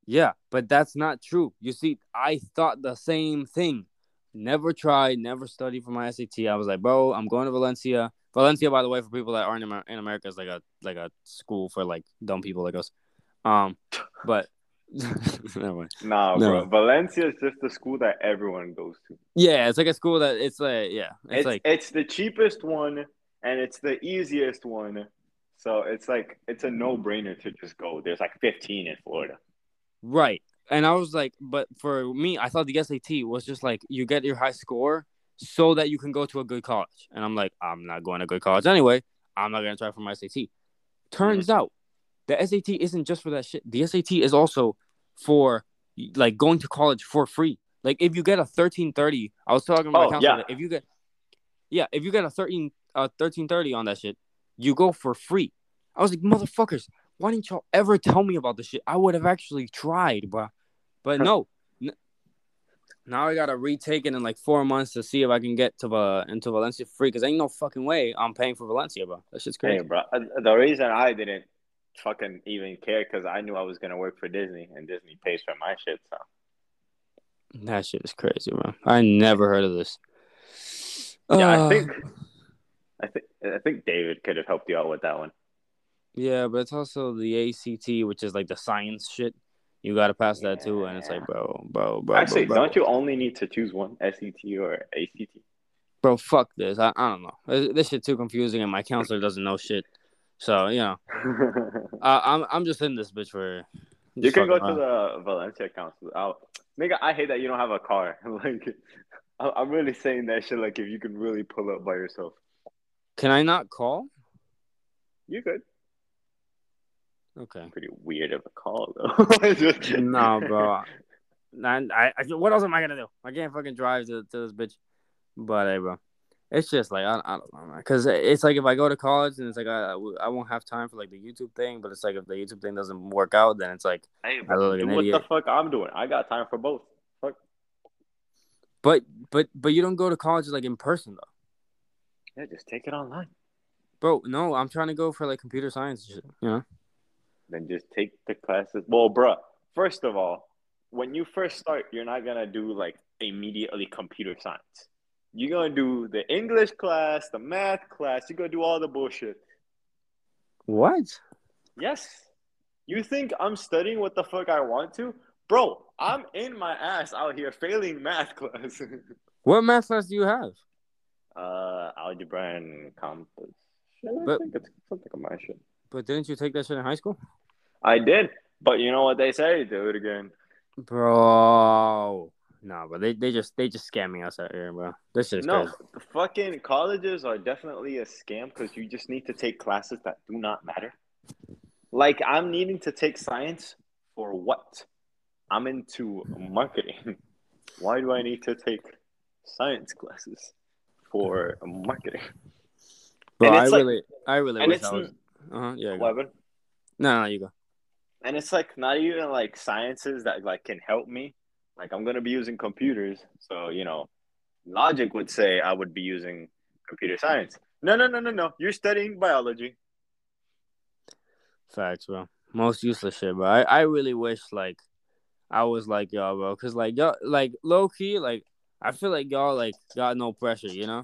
Yeah, but that's not true. You see, I thought the same thing. Never tried, never studied for my SAT. I was like, bro, I'm going to Valencia. Valencia, by the way, for people that aren't in America, is like a school for like dumb people like us. But never mind. Nah, bro. Valencia is just the school that everyone goes to. Yeah, it's like a school that it's the cheapest one. And it's the easiest one. So it's like, it's a no-brainer to just go. There's like 15 in Florida. Right. And I was like, but for me, I thought the SAT was just like, you get your high score so that you can go to a good college. And I'm like, I'm not going to good college anyway. I'm not going to try for my SAT. Turns out, the SAT isn't just for that shit. The SAT is also for, like, going to college for free. Like, if you get a 1330, I was talking about my counselor. Yeah. If you get a 1330 on that shit, you go for free. I was like, motherfuckers, why didn't y'all ever tell me about this shit? I would have actually tried, bro. But no. Now I gotta retake it in like 4 months to see if I can get into Valencia free, because ain't no fucking way I'm paying for Valencia, bro. That shit's crazy. Hey, bro. The reason I didn't fucking even care because I knew I was gonna work for Disney, and Disney pays for my shit. So that shit is crazy, bro. I never heard of this. Yeah, I think David could have helped you out with that one. Yeah, but it's also the ACT, which is like the science shit. You got to pass that too, and it's like, bro. Actually, don't you only need to choose one, SAT or ACT? Bro, fuck this. I don't know. This shit's too confusing, and my counselor doesn't know shit. So, you know, I'm just in this bitch for. You can go around to the Valencia council. Nigga, I hate that you don't have a car. Like, I'm really saying that shit. Like, if you could really pull up by yourself. Can I not call? You could. Okay. Pretty weird of a call though. No, bro. I what else am I gonna do? I can't fucking drive to this bitch. But hey, bro, it's just like I don't know, man. 'Cause it's like if I go to college and it's like I won't have time for like the YouTube thing. But it's like if the YouTube thing doesn't work out, then it's like, hey, I look like an idiot. What the fuck I'm doing? I got time for both. Fuck. But you don't go to college like in person though. Yeah, just take it online. Bro, no, I'm trying to go for like computer science, you know. Then just take the classes. Well, bruh, first of all, when you first start, you're not going to do, like, immediately computer science. You're going to do the English class, the math class. You're going to do all the bullshit. What? Yes. You think I'm studying what the fuck I want to? Bro, I'm in my ass out here failing math class. What math class do you have? Algebra and composition. I think it's something of my shit. But didn't you take that shit in high school? I did, but you know what they say? Do it again, bro. Nah, but they just scamming us out here, bro. This shit is crazy. No, fucking colleges are definitely a scam because you just need to take classes that do not matter. Like I'm needing to take science for what? I'm into marketing. Why do I need to take science classes for marketing? Bro, I really wish I was. Yeah. 11. No, you go. And it's like not even like sciences that like can help me. Like I'm gonna be using computers, so you know, logic would say I would be using computer science. No. You're studying biology. Facts, bro. Most useless shit, bro. I really wish like I was like y'all, bro, because like y'all, like low key, like I feel like y'all like got no pressure, you know.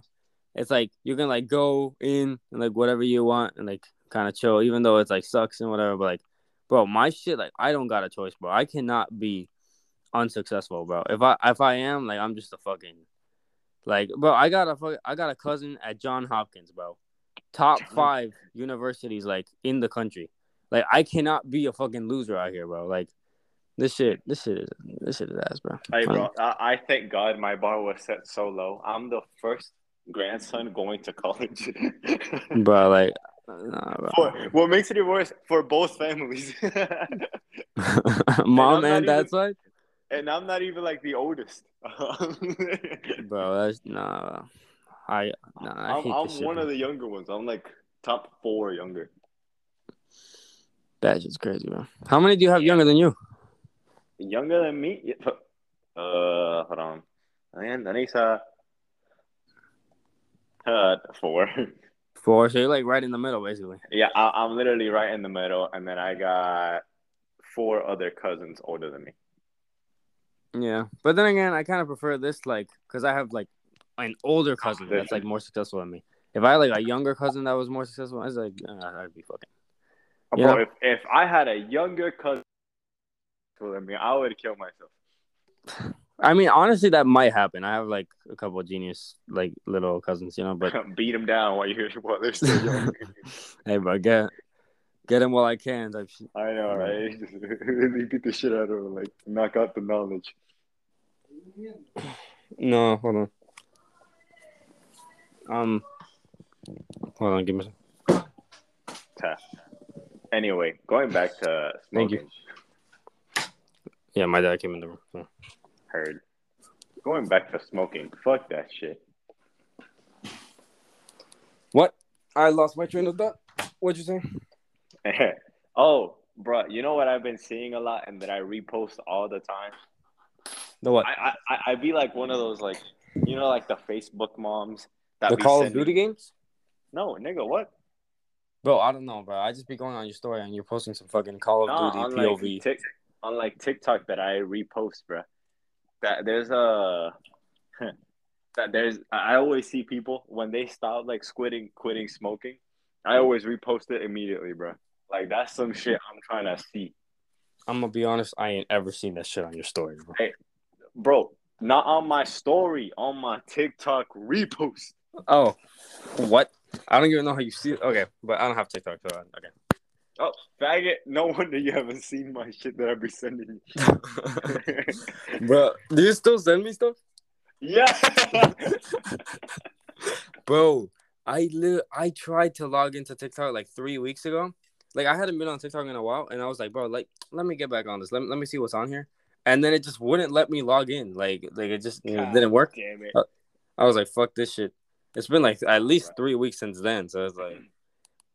It's like you can like go in and like whatever you want and like kind of chill, even though it's like sucks and whatever, but like, bro, my shit, like I don't got a choice, bro. I cannot be unsuccessful, bro. If I am, like I'm just a fucking, like, bro, I got a cousin at John Hopkins, bro, top 5 universities like in the country. Like I cannot be a fucking loser out here, bro. Like this shit is ass, bro. Hey, bro, I thank God my bar was set so low. I'm the first grandson going to college, bro. Like. Nah, bro. What makes it worse for both families, mom and dad's side, and I'm not even like the oldest, bro. That's I'm one of the younger ones. I'm like top 4 younger. That's just crazy, bro. How many do you have younger than you? Younger than me? Yeah. Hold on. And then he's 4. So you're like right in the middle, basically. Yeah, I'm literally right in the middle, and then I got 4 other cousins older than me. Yeah, but then again, I kind of prefer this, like, because I have like an older cousin that's like more successful than me. If I had like a younger cousin that was more successful, I was like, I'd be fucking. Bro, if I had a younger cousin than me, I would kill myself. I mean, honestly, that might happen. I have, like, a couple of genius, like, little cousins, you know, but... Beat them down while they're still young. Hey, bro, get them while I can. Like, I know, right? They beat the shit out of them, like, knock out the knowledge. No, hold on. Hold on, give me a second. Anyway, going back to smoking. Thank you. Yeah, my dad came in the room, so. Heard. Going back to smoking. Fuck that shit. What? I lost my train of thought. What'd you say? Oh, bro. You know what I've been seeing a lot and that I repost all the time? The what? I be like one of those, like, you know, like the Facebook moms. That the be Call of Duty games? No, nigga, what? Bro, I don't know, bro. I just be going on your story and you're posting some fucking Call of Duty POV. Like on TikTok that I repost, bro. I always see people when they stop like quitting smoking. I always repost it immediately, bro. Like that's some shit I'm trying to see. I'm gonna be honest, I ain't ever seen that shit on your story, bro. Hey, bro, not on my story, on my TikTok repost. Oh, what? I don't even know how you see it. Okay, but I don't have TikTok, so okay. Oh, faggot. No wonder you haven't seen my shit that I've been sending you. Bro, do you still send me stuff? Yeah. Bro, I tried to log into TikTok like 3 weeks ago. Like, I hadn't been on TikTok in a while, and I was like, bro, like, let me get back on this. Let me see what's on here. And then it just wouldn't let me log in. Like it just didn't work. Damn it. I was like, fuck this shit. It's been like at least 3 weeks since then. So it's like,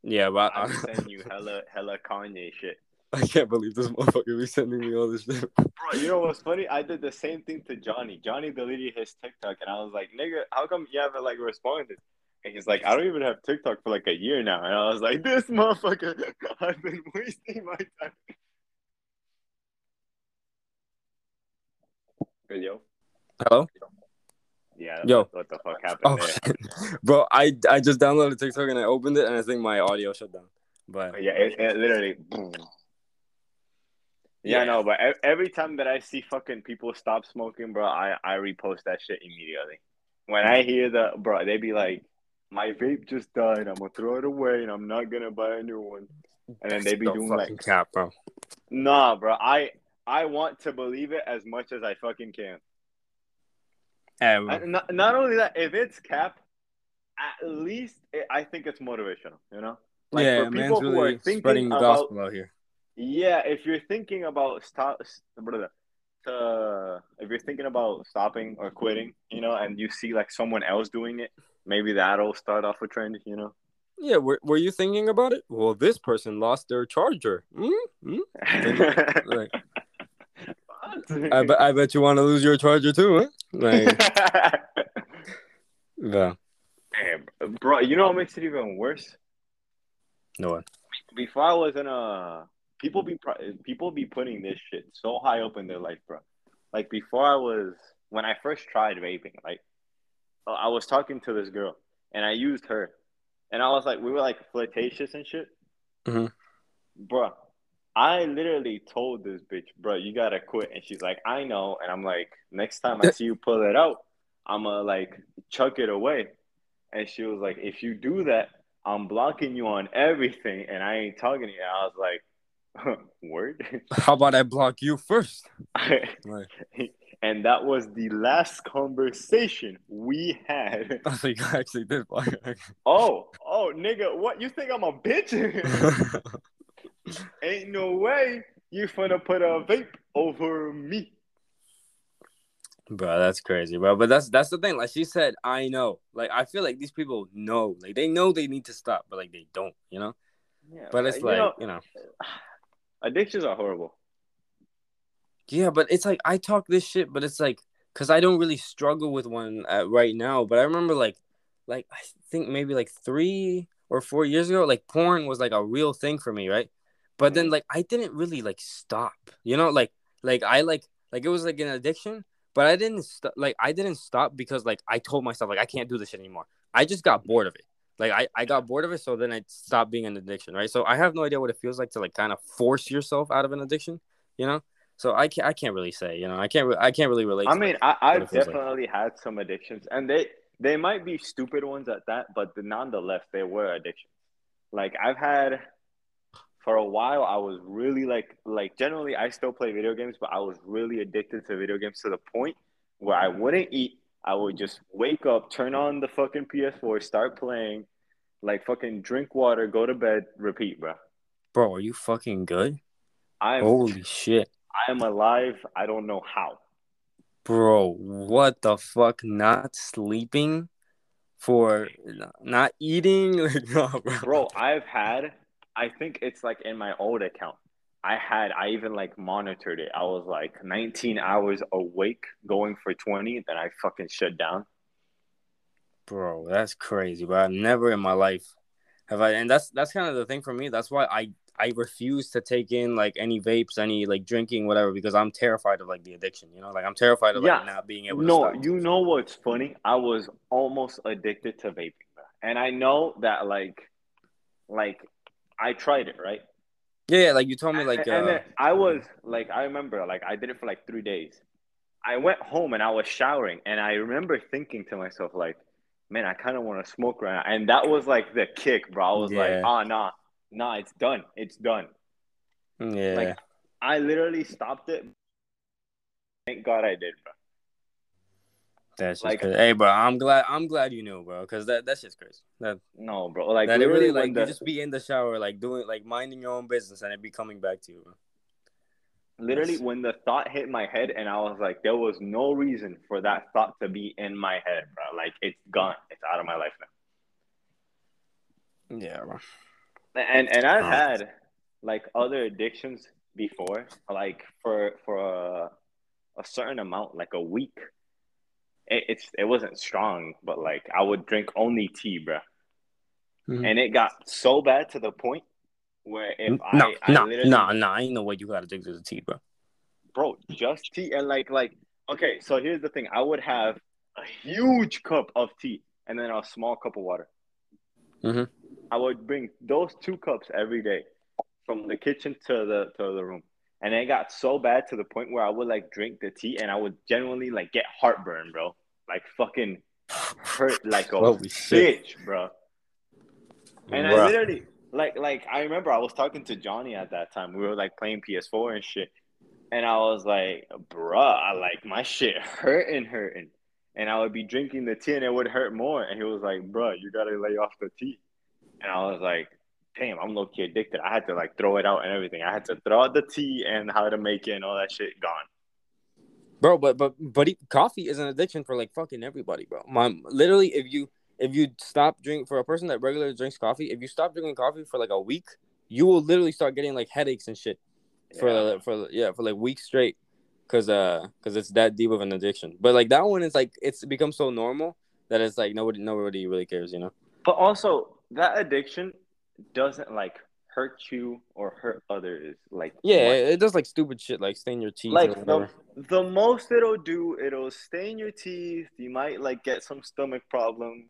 yeah, but I'm sending you hella Kanye shit. I can't believe this motherfucker be sending me all this shit. Bro, you know what's funny? I did the same thing to Johnny. Johnny deleted his TikTok, and I was like, nigga, how come you haven't like responded? And he's like, I don't even have TikTok for like a year now. And I was like, this motherfucker, I've been wasting my time. Yo. Hello? Yeah, yo. What the fuck happened there? Bro, I just downloaded TikTok and I opened it and I think my audio shut down. But yeah, it literally boom. Yeah, no, but every time that I see fucking people stop smoking, bro, I repost that shit immediately. When I hear bro, they be like, my vape just died, I'm gonna throw it away and I'm not gonna buy a new one. And then they be doing like cap, bro. Nah, bro, I want to believe it as much as I fucking can. Not only that, if it's cap, at least I think it's motivational, you know? Like, yeah, for people who really are thinking spreading the gospel out here. Yeah, if you're thinking about stopping or quitting, you know, and you see, like, someone else doing it, maybe that'll start off a trend, you know? Yeah, were you thinking about it? Well, this person lost their charger. Like, I bet you want to lose your charger too, huh? Like, yeah. Damn, bro, you know what makes it even worse? No one. Before I was in a people be putting this shit so high up in their life, bro. Like when I first tried vaping, like I was talking to this girl and I used her, and I was like, we were like flirtatious and shit, bro. I literally told this bitch, bro, you gotta quit. And she's like, I know. And I'm like, next time I see you pull it out, I'm gonna like chuck it away. And she was like, if you do that, I'm blocking you on everything and I ain't talking to you. I was like, word? How about I block you first? Right. And that was the last conversation we had. I think I actually did block her. Oh, nigga, what? You think I'm a bitch? Ain't no way you finna put a vape over me, bro. That's crazy, bro. But that's the thing. Like she said, I know. Like I feel like these people know. Like they know they need to stop, but like they don't. You know. Yeah. But it's like you know, addictions are horrible. Yeah, but it's like I talk this shit, but it's like because I don't really struggle with one right now. But I remember like I think maybe like 3 or 4 years ago, like porn was like a real thing for me, right? But then, like, I didn't really, like, stop, you know, like, it was, like, an addiction, but I didn't stop because, like, I told myself, like, I can't do this shit anymore. I just got bored of it. Like, I got bored of it, so then I stopped being an addiction, right? So I have no idea what it feels like to, like, kind of force yourself out of an addiction, you know? So I can't really say, you know, I can't really relate. I mean, I've definitely had some addictions, and they might be stupid ones at that, but nonetheless, they were addictions. Like, I've had... For a while, I was really like generally, I still play video games, but I was really addicted to video games to the point where I wouldn't eat. I would just wake up, turn on the fucking PS4, start playing, like fucking drink water, go to bed, repeat, bro. Bro, are you fucking good? Holy shit. I am alive. I don't know how. Bro, what the fuck? Not sleeping for not eating? Like, no, bro, I've had... I think it's, like, in my old account. I even, like, monitored it. I was, like, 19 hours awake going for 20. Then I fucking shut down. Bro, that's crazy, bro. Never in my life have I... And that's kind of the thing for me. That's why I refuse to take in, like, any vapes, any, like, drinking, whatever, because I'm terrified of, like, the addiction, you know? Like, I'm terrified of, like, not being able to stop. No, you know what's funny? I was almost addicted to vaping, bro. And I know that, like... I tried it, right? Yeah, like you told me, like... And then I was, like, I remember, like, I did it for, like, 3 days. I went home, and I was showering, and I remember thinking to myself, like, man, I kind of want to smoke right now. And that was like the kick, bro. I was like, nah, it's done. It's done. Yeah. Like, I literally stopped it. Thank God I did, bro. That's just like, crazy. Hey, bro, I'm glad you knew, bro, because that's just crazy. No, bro, like that literally, like you just be in the shower, like doing, like minding your own business, and it be coming back to you, bro. Literally, when the thought hit my head, and I was like, there was no reason for that thought to be in my head, bro. Like, it's gone. It's out of my life now. Yeah, bro. And I've had like other addictions before, like for a certain amount, like a week. It wasn't strong, but like I would drink only tea, bro. Mm-hmm. And it got so bad to the point where I ain't know what you gotta drink to the tea, bro. Bro, just tea and like okay. So here's the thing: I would have a huge cup of tea and then a small cup of water. Mm-hmm. I would bring those 2 cups every day from the kitchen to the room. And it got so bad to the point where I would, like, drink the tea and I would genuinely, like, get heartburn, bro. Like, fucking hurt like a bitch, bro. And I literally, like, I remember I was talking to Johnny at that time. We were, like, playing PS4 and shit. And I was like, bruh, my shit hurting. And I would be drinking the tea and it would hurt more. And he was like, bruh, you got to lay off the tea. And I was like, damn, I'm low-key addicted. I had to, like, throw it out and everything. I had to throw out the tea and how to make it and all that shit, gone. Bro, but coffee is an addiction for, like, fucking everybody, bro. Literally, if you stop drinking, for a person that regularly drinks coffee, if you stop drinking coffee for, like, a week, you will literally start getting, like, headaches and shit for like, weeks straight because it's that deep of an addiction. But, like, that one is, like, it's become so normal that it's, like, nobody really cares, you know? But also, that addiction doesn't like hurt you or hurt others, like it does like stupid shit like stain your teeth, like the most it'll stain your teeth. You might like get some stomach problems,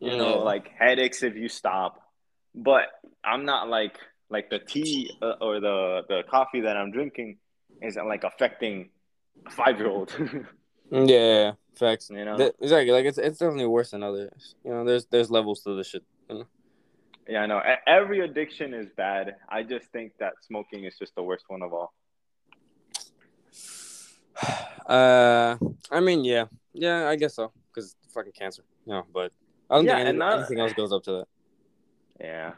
you know, like headaches if you stop. But I'm not like the tea or the coffee that I'm drinking isn't like affecting a 5-year-old. Yeah, facts, you know, exactly. Like it's definitely worse than others, you know. There's levels to this shit, you know? Yeah, I know. Every addiction is bad. I just think that smoking is just the worst one of all. I mean, yeah, I guess so. Because it's fucking cancer. No, but I don't think anything else goes up to that. Yeah,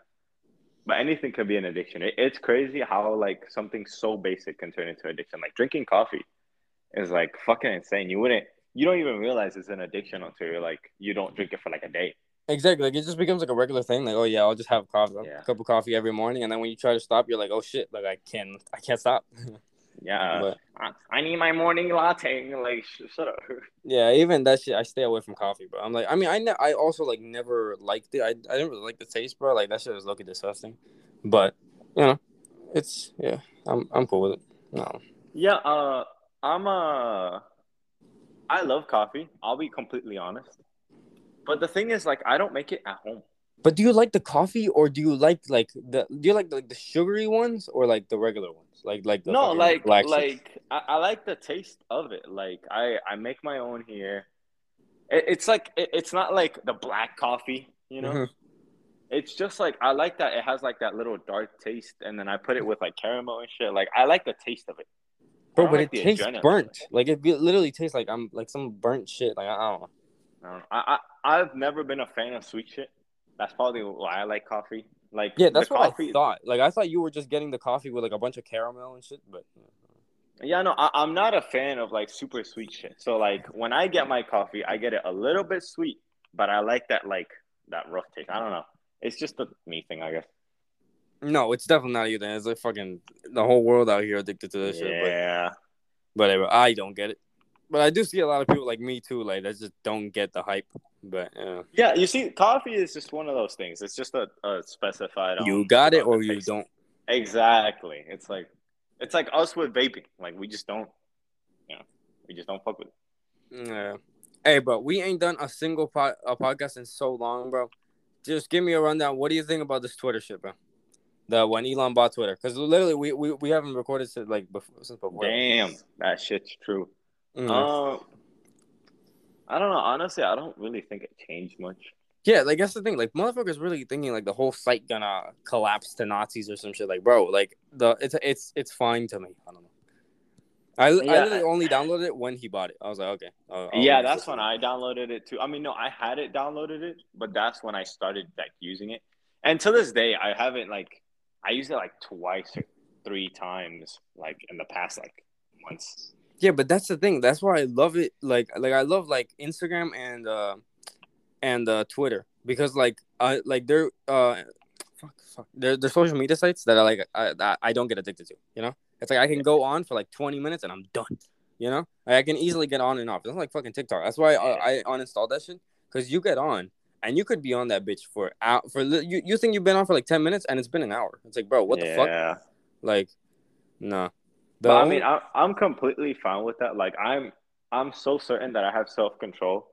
but anything could be an addiction. It's crazy how like something so basic can turn into addiction. Like drinking coffee is like fucking insane. You don't even realize it's an addiction until you're like you don't drink it for like a day. Exactly, like it just becomes like a regular thing. Like, oh yeah, I'll just have coffee, a cup of coffee every morning, and then when you try to stop, you're like, oh shit, like I can't stop. Yeah, but, I need my morning latte. Like, shut up. Yeah, even that shit, I stay away from coffee, bro. I'm like, I mean, I also like never liked it. I didn't really like the taste, bro. Like that shit was looking disgusting, but you know, it's I'm cool with it. No. Yeah, I love coffee. I'll be completely honest. But the thing is, like, I don't make it at home. But do you like the coffee, or do you like the sugary ones, or like the regular ones? I like the taste of it. Like I make my own here. It's like it's not like the black coffee, you know. Mm-hmm. It's just like I like that it has like that little dark taste, and then I put it with like caramel and shit. Like I like the taste of it. Bro, but like it tastes burnt. Like it literally tastes like I'm like some burnt shit. Like I don't know. I've never been a fan of sweet shit. That's probably why I like coffee. Like yeah, that's what coffee, I thought. Like I thought you were just getting the coffee with like a bunch of caramel and shit. But yeah, no, I'm not a fan of like super sweet shit. So like when I get my coffee, I get it a little bit sweet, but I like that rough taste. I don't know. It's just a me thing, I guess. No, it's definitely not you. Then it's like fucking the whole world out here addicted to this shit. Yeah, but I don't get it. But I do see a lot of people like me too, like that just don't get the hype. But yeah, you see, coffee is just one of those things. It's just a specified. You got it or you don't. Exactly. It's like us with vaping. Like we just don't. You know, we just don't fuck with it. Yeah. Hey, bro, we ain't done a single podcast in so long, bro. Just give me a rundown. What do you think about this Twitter shit, bro? The when Elon bought Twitter, because literally we haven't recorded it like before. Damn, that shit's true. Mm-hmm. I don't know. Honestly, I don't really think it changed much. Yeah, like, that's the thing. Like, motherfuckers really thinking, like, the whole site gonna collapse to Nazis or some shit. Like, bro, like, it's fine to me. I don't know. I literally only downloaded it when he bought it. I was like, okay. Yeah, that's when I downloaded it, too. I mean, no, I had it downloaded it, but that's when I started, like, using it. And to this day, I haven't, like, I used it, like, twice or 3 times, like, in the past, like, months. Yeah, but that's the thing. That's why I love it. Like I love, like, Instagram and Twitter, because like they're they're social media sites that are like I don't get addicted to. You know, it's like I can go on for like 20 minutes and I'm done. You know, like, I can easily get on and off. It's not like fucking TikTok. That's why I uninstalled that shit, because you get on and you could be on that bitch for out for you think you've been on for like 10 minutes and it's been an hour. It's like, bro, what the fuck? Like, nah. But I mean, I'm completely fine with that. Like, I'm so certain that I have self-control.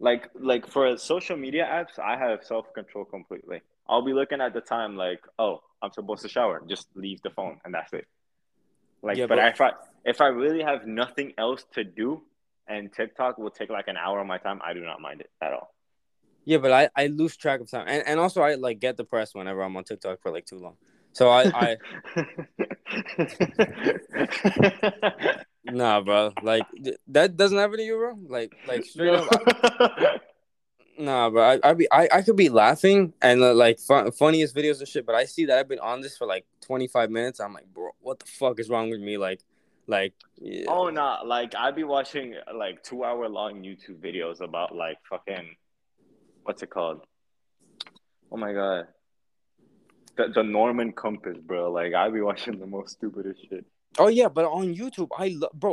Like for social media apps, I have self-control completely. I'll be looking at the time like, oh, I'm supposed to shower. Just leave the phone, and that's it. Like, yeah, but if I really have nothing else to do, and TikTok will take like an hour of my time, I do not mind it at all. Yeah, but I lose track of time, and also I like get depressed whenever I'm on TikTok for like too long. So I nah, bro. Like, that doesn't happen to you, bro? Like straight up. Nah, bro. I could be laughing and like funniest videos and shit, but I see that I've been on this for like 25 minutes. I'm like, bro, what the fuck is wrong with me? Like. Yeah. Oh, nah. Like, I'd be watching like 2 hour long YouTube videos about like fucking, what's it called? Oh my god. The Norman compass, bro. Like, I be watching the most stupidest shit. Oh yeah, but on YouTube,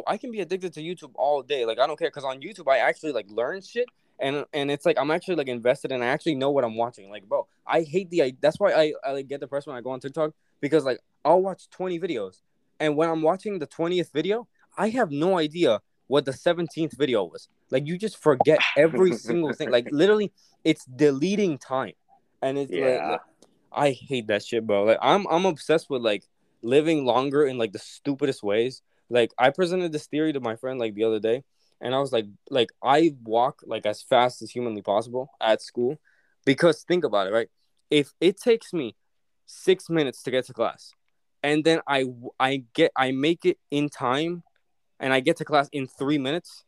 I can be addicted to YouTube all day. Like, I don't care, because on YouTube I actually like learn shit, and it's like I'm actually like invested, and I actually know what I'm watching. Like, bro, I hate that's why I like get depressed when I go on TikTok, because like I'll watch 20 videos, and when I'm watching the 20th video, I have no idea what the 17th video was. Like, you just forget every single thing. Like, literally, it's deleting time, and it's like I hate that shit, bro. Like, I'm obsessed with like living longer in like the stupidest ways. Like, I presented this theory to my friend like the other day, and I was like I walk like as fast as humanly possible at school, because think about it, right? If it takes me 6 minutes to get to class, and then I make it in time, and I get to class in 3 minutes,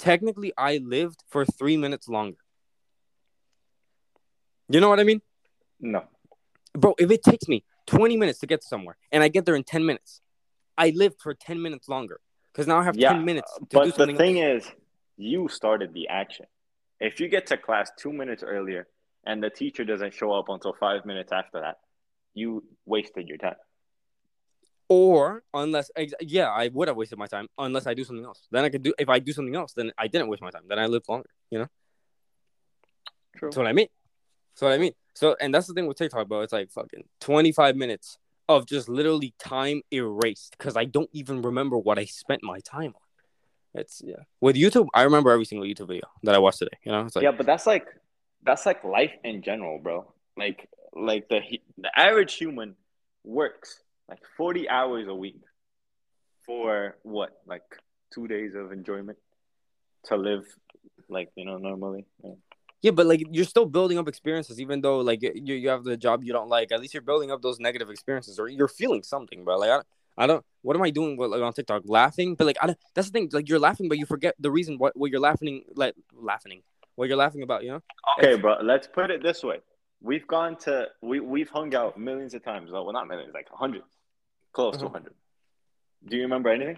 technically I lived for 3 minutes longer. You know what I mean? No. Bro, if it takes me 20 minutes to get somewhere and I get there in 10 minutes, I lived for 10 minutes longer, because now I have 10 minutes to do something. But the thing is, you started the action. If you get to class 2 minutes earlier and the teacher doesn't show up until 5 minutes after that, you wasted your time. Or unless, I would have wasted my time unless I do something else. Then if I do something else, then I didn't waste my time. Then I lived longer, you know? True. That's what I mean. So, and that's the thing with TikTok, bro. It's like fucking 25 minutes of just literally time erased, because I don't even remember what I spent my time on. With YouTube, I remember every single YouTube video that I watched today. You know, it's like, yeah, but that's like life in general, bro. Like the average human works like 40 hours a week for what, like 2 days of enjoyment to live, like, you know, normally. Yeah. Yeah, but like you're still building up experiences, even though like you have the job you don't like. At least you're building up those negative experiences, or you're feeling something, bro. Like I don't. What am I doing on TikTok? Laughing, but like I don't. That's the thing. Like, you're laughing, but you forget the reason what you're laughing. Like, laughing, what you're laughing about. You know? Okay, bro. Let's put it this way. We've gone to we've hung out millions of times. Well, not millions, like hundreds, close to 100. Do you remember anything?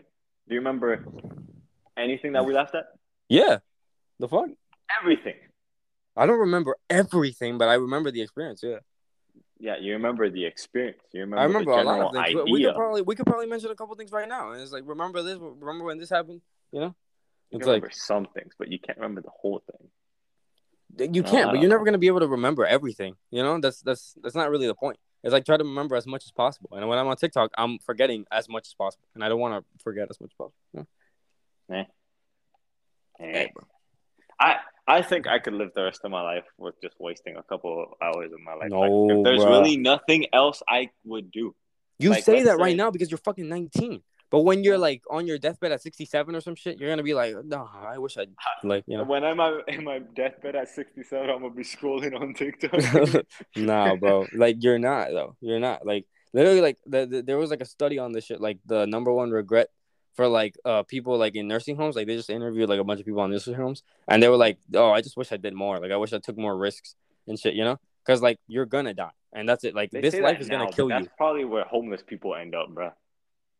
Do you remember anything that we laughed at? Yeah. The fuck? Everything. I don't remember everything, but I remember the experience. Yeah. Yeah, you remember the experience. You remember. I remember the general a lot of things. Idea. We could probably mention a couple things right now. And it's like, remember this? Remember when this happened? You know, you can remember some things, but you can't remember the whole thing. You can't, but you're never gonna be able to remember everything. You know, that's not really the point. It's like, try to remember as much as possible. And when I'm on TikTok, I'm forgetting as much as possible, and I don't want to forget as much as possible. You know? Hey, bro. I think I could live the rest of my life with just wasting a couple of hours of my life. No, like, if there's really nothing else I would do. You like, say that right now because you're fucking 19. But when you're like on your deathbed at 67 or some shit, you're gonna be like, no, I wish I like, you know. When I'm in my deathbed at 67, I'm gonna be scrolling on TikTok. Nah, bro. Like, you're not though. You're not. Like, literally, like there was like a study on this shit. Like, the number one regret for like people like in nursing homes. Like, they just interviewed like a bunch of people on nursing homes, and they were like, oh, I just wish I did more. Like, I wish I took more risks and shit. You know, because like you're gonna die, and that's it. Like, they this life is now, gonna kill that's you. That's probably where homeless people end up, bro.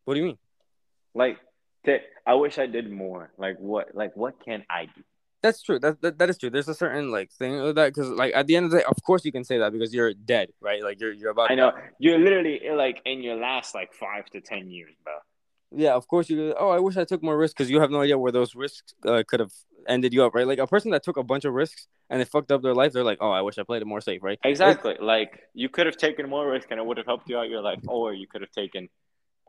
What do you mean? Like, I wish I did more. Like, what? Like, what can I do? That's true. That is true. There's a certain like thing of that, because like at the end of the day, of course you can say that because you're dead, right? Like you're about. I know you're literally like in your last like 5 to 10 years, bro. Yeah, of course you. Oh, I wish I took more risks, because you have no idea where those risks could have ended you up, right? Like a person that took a bunch of risks and it fucked up their life, they're like, oh, I wish I played it more safe, right? Exactly. Like, you could have taken more risk and it would have helped you out your life, or you could have taken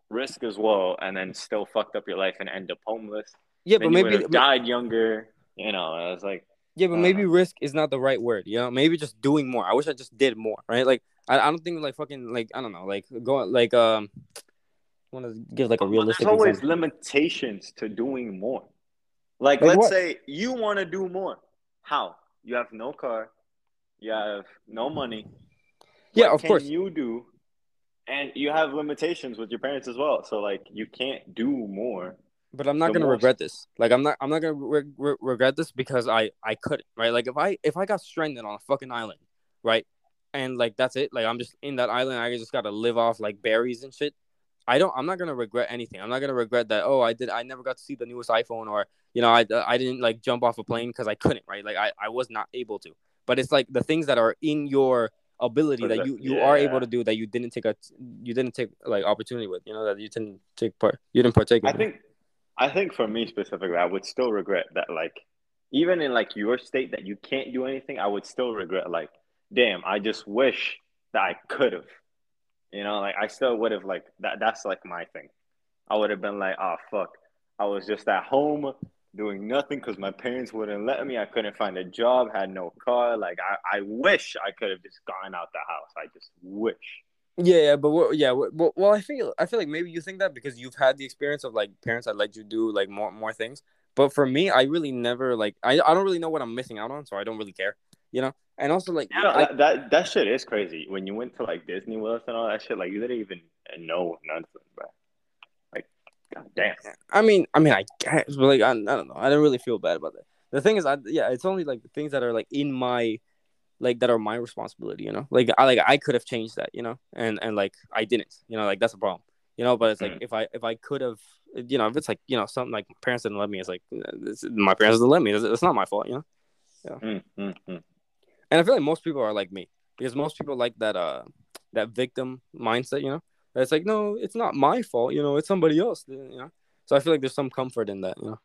risk as well and then still fucked up your life and end up homeless. Yeah, then but you maybe died younger. You know, I was like, yeah, but maybe risk is not the right word. You know, maybe just doing more. I wish I just did more, right? Like, I don't think like fucking like I don't know, like going like want to give like a realistic. There's always limitations to doing more. Like let's say you want to do more. How? You have no car, you have no money. Yeah, of course. What can you do? And you have limitations with your parents as well, so like you can't do more. But I'm not gonna regret this. Like I'm not gonna regret this, because I couldn't, right? Like if I got stranded on a fucking island, right, and like that's it. Like I'm just in that island. I just gotta live off like berries and shit. I'm not gonna regret anything. I'm not gonna regret that. Oh, I never got to see the newest iPhone, or you know, I didn't like jump off a plane because I couldn't, right? Like I was not able to. But it's like the things that are in your ability that you are able to do that you didn't take like opportunity with, you know, that you didn't partake in. I think for me specifically, I would still regret that, like even in like your state that you can't do anything, I would still regret like, damn, I just wish that I could have, you know, like I still would have like that's like my thing. I would have been like, oh fuck, I was just at home doing nothing because my parents wouldn't let me. I couldn't find a job, had no car. Like, I wish I could have just gotten out the house. I just wish. Yeah, but well, I feel like maybe you think that because you've had the experience of like parents that let you do like more things. But for me, I really never like I don't really know what I'm missing out on, so I don't really care, you know. And also like that shit is crazy. When you went to like Disney with us and all that shit, like you didn't even know nothing, bro. God damn. I mean, I guess, but like, I don't know. I don't really feel bad about that. The thing is, it's only like the things that are like in my, like that are my responsibility, you know. Like I could have changed that, you know, and like I didn't, you know, like that's a problem, you know. But it's like if I could have, you know, if it's like you know something like my parents didn't let me, it's like my parents didn't let me. It's not my fault, you know. Yeah. And I feel like most people are like me, because most people like that victim mindset, you know. It's like, no, it's not my fault, you know, it's somebody else, you know. So I feel like there's some comfort in that, you know.